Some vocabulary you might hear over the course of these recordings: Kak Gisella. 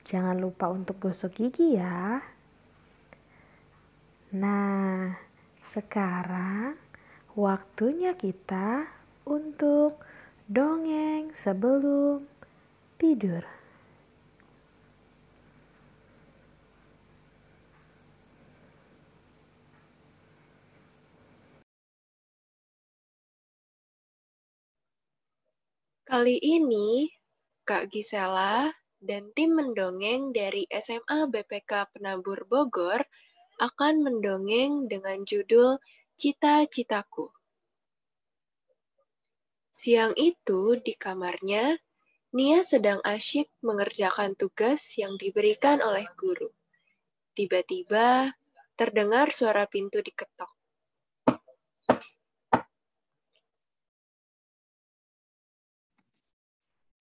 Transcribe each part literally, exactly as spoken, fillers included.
jangan lupa untuk gosok gigi ya. Nah, sekarang waktunya kita untuk dongeng sebelum tidur. Kali ini, Kak Gisella dan tim mendongeng dari S M A B P K Penabur Bogor akan mendongeng dengan judul Cita-Citaku. Siang itu di kamarnya, Nia sedang asyik mengerjakan tugas yang diberikan oleh guru. Tiba-tiba terdengar suara pintu diketok.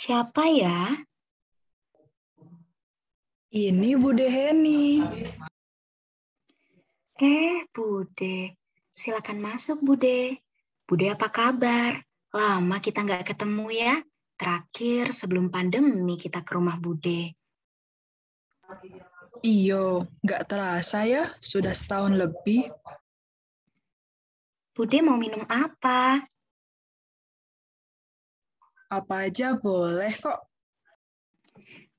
Siapa ya? Ini Bude Heni. Eh, Bude. Silakan masuk, Bude. Bude, apa kabar? Lama kita nggak ketemu ya. Terakhir sebelum pandemi kita ke rumah Bude. Iyo, nggak terasa ya. Sudah setahun lebih. Bude mau minum apa? Apa aja boleh kok.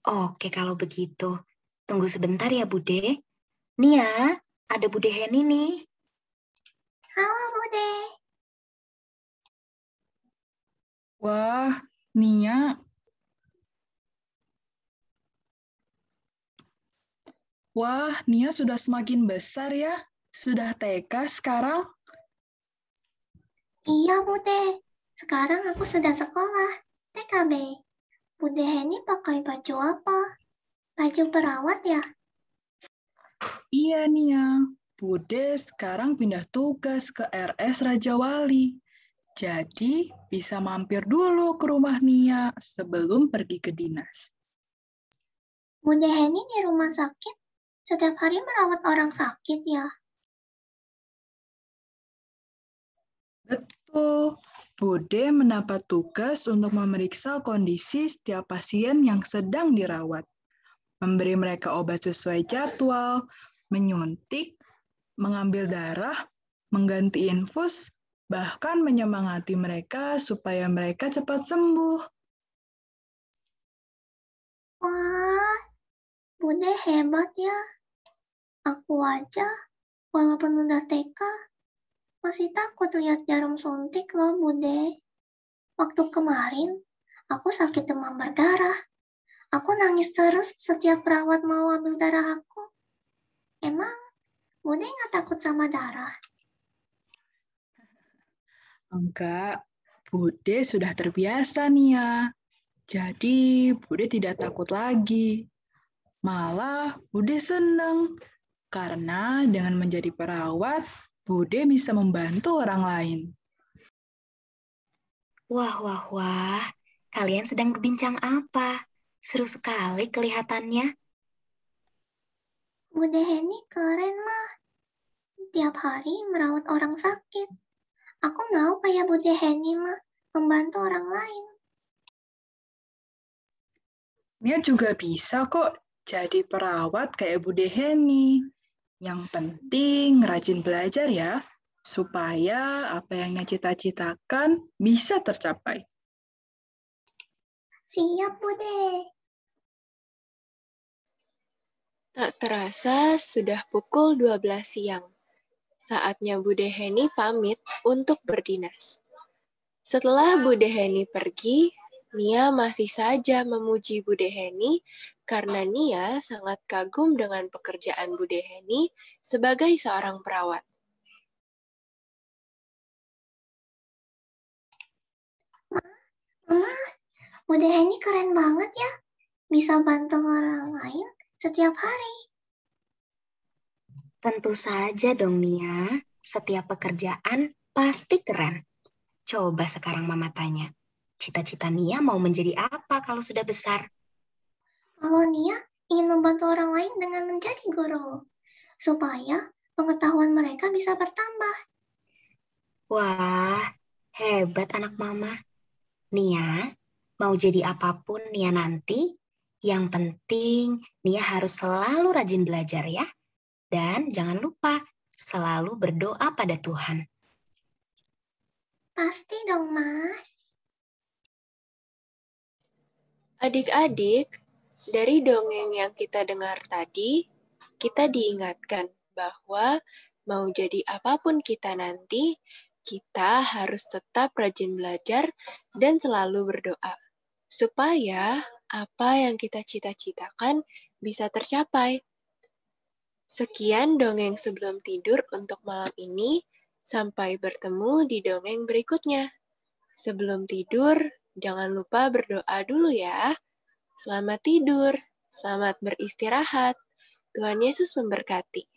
Oke, kalau begitu. Tunggu sebentar ya, Bude. Nia, ada Bude Heni nih. Halo, Bude. Wah, Nia. Wah, Nia sudah semakin besar ya. Sudah T K sekarang? Iya, Bude. Sekarang aku sudah sekolah, T K B. Bude Heni pakai baju apa? Baju perawat ya? Iya, Nia. Bude sekarang pindah tugas ke R S Raja Wali. Jadi, bisa mampir dulu ke rumah Nia sebelum pergi ke dinas. Bude Heni di rumah sakit, setiap hari merawat orang sakit ya? Betul. Bude mendapat tugas untuk memeriksa kondisi setiap pasien yang sedang dirawat, memberi mereka obat sesuai jadwal, menyuntik, mengambil darah, mengganti infus, bahkan menyemangati mereka supaya mereka cepat sembuh. Wah, Bude hebat ya. Aku aja, walaupun udah T K, masih takut lihat jarum suntik loh, Bude. Waktu kemarin, aku sakit demam berdarah. Aku nangis terus setiap perawat mau ambil darah aku. Emang, Bude nggak takut sama darah? Enggak, Bude sudah terbiasa, Nia. Jadi, Bude tidak takut lagi. Malah, Bude senang. Karena dengan menjadi perawat, Bude bisa membantu orang lain. Wah, wah, wah. Kalian sedang berbincang apa? Seru sekali kelihatannya. Bude Heni keren, mah. Tiap hari merawat orang sakit. Aku mau kayak Bude Heni, mah. Membantu orang lain. Nia juga bisa kok jadi perawat kayak Bude Heni. Yang penting rajin belajar ya, supaya apa yang Nia cita-citakan bisa tercapai. Siap, Bude. Tak terasa sudah pukul dua belas siang. Saatnya Bude Heni pamit untuk berdinas. Setelah Bude Heni pergi, Nia masih saja memuji Bude Heni karena Nia sangat kagum dengan pekerjaan Bude Heni sebagai seorang perawat. Ma, Bude Heni keren banget ya. Bisa bantu orang lain setiap hari? Tentu saja dong, Mia. Setiap pekerjaan pasti keren. Coba sekarang Mama tanya, cita-cita Nia mau menjadi apa kalau sudah besar? Kalau Nia ingin membantu orang lain dengan menjadi guru, supaya pengetahuan mereka bisa bertambah. Wah, hebat anak Mama. Nia, mau jadi apapun Nia nanti, yang penting Nia harus selalu rajin belajar ya. Dan jangan lupa, selalu berdoa pada Tuhan. Pasti dong, Ma. Adik-adik, dari dongeng yang kita dengar tadi, kita diingatkan bahwa mau jadi apapun kita nanti, kita harus tetap rajin belajar dan selalu berdoa. Supaya apa yang kita cita-citakan bisa tercapai. Sekian dongeng sebelum tidur untuk malam ini, sampai bertemu di dongeng berikutnya. Sebelum tidur, jangan lupa berdoa dulu ya. Selamat tidur, selamat beristirahat. Tuhan Yesus memberkati.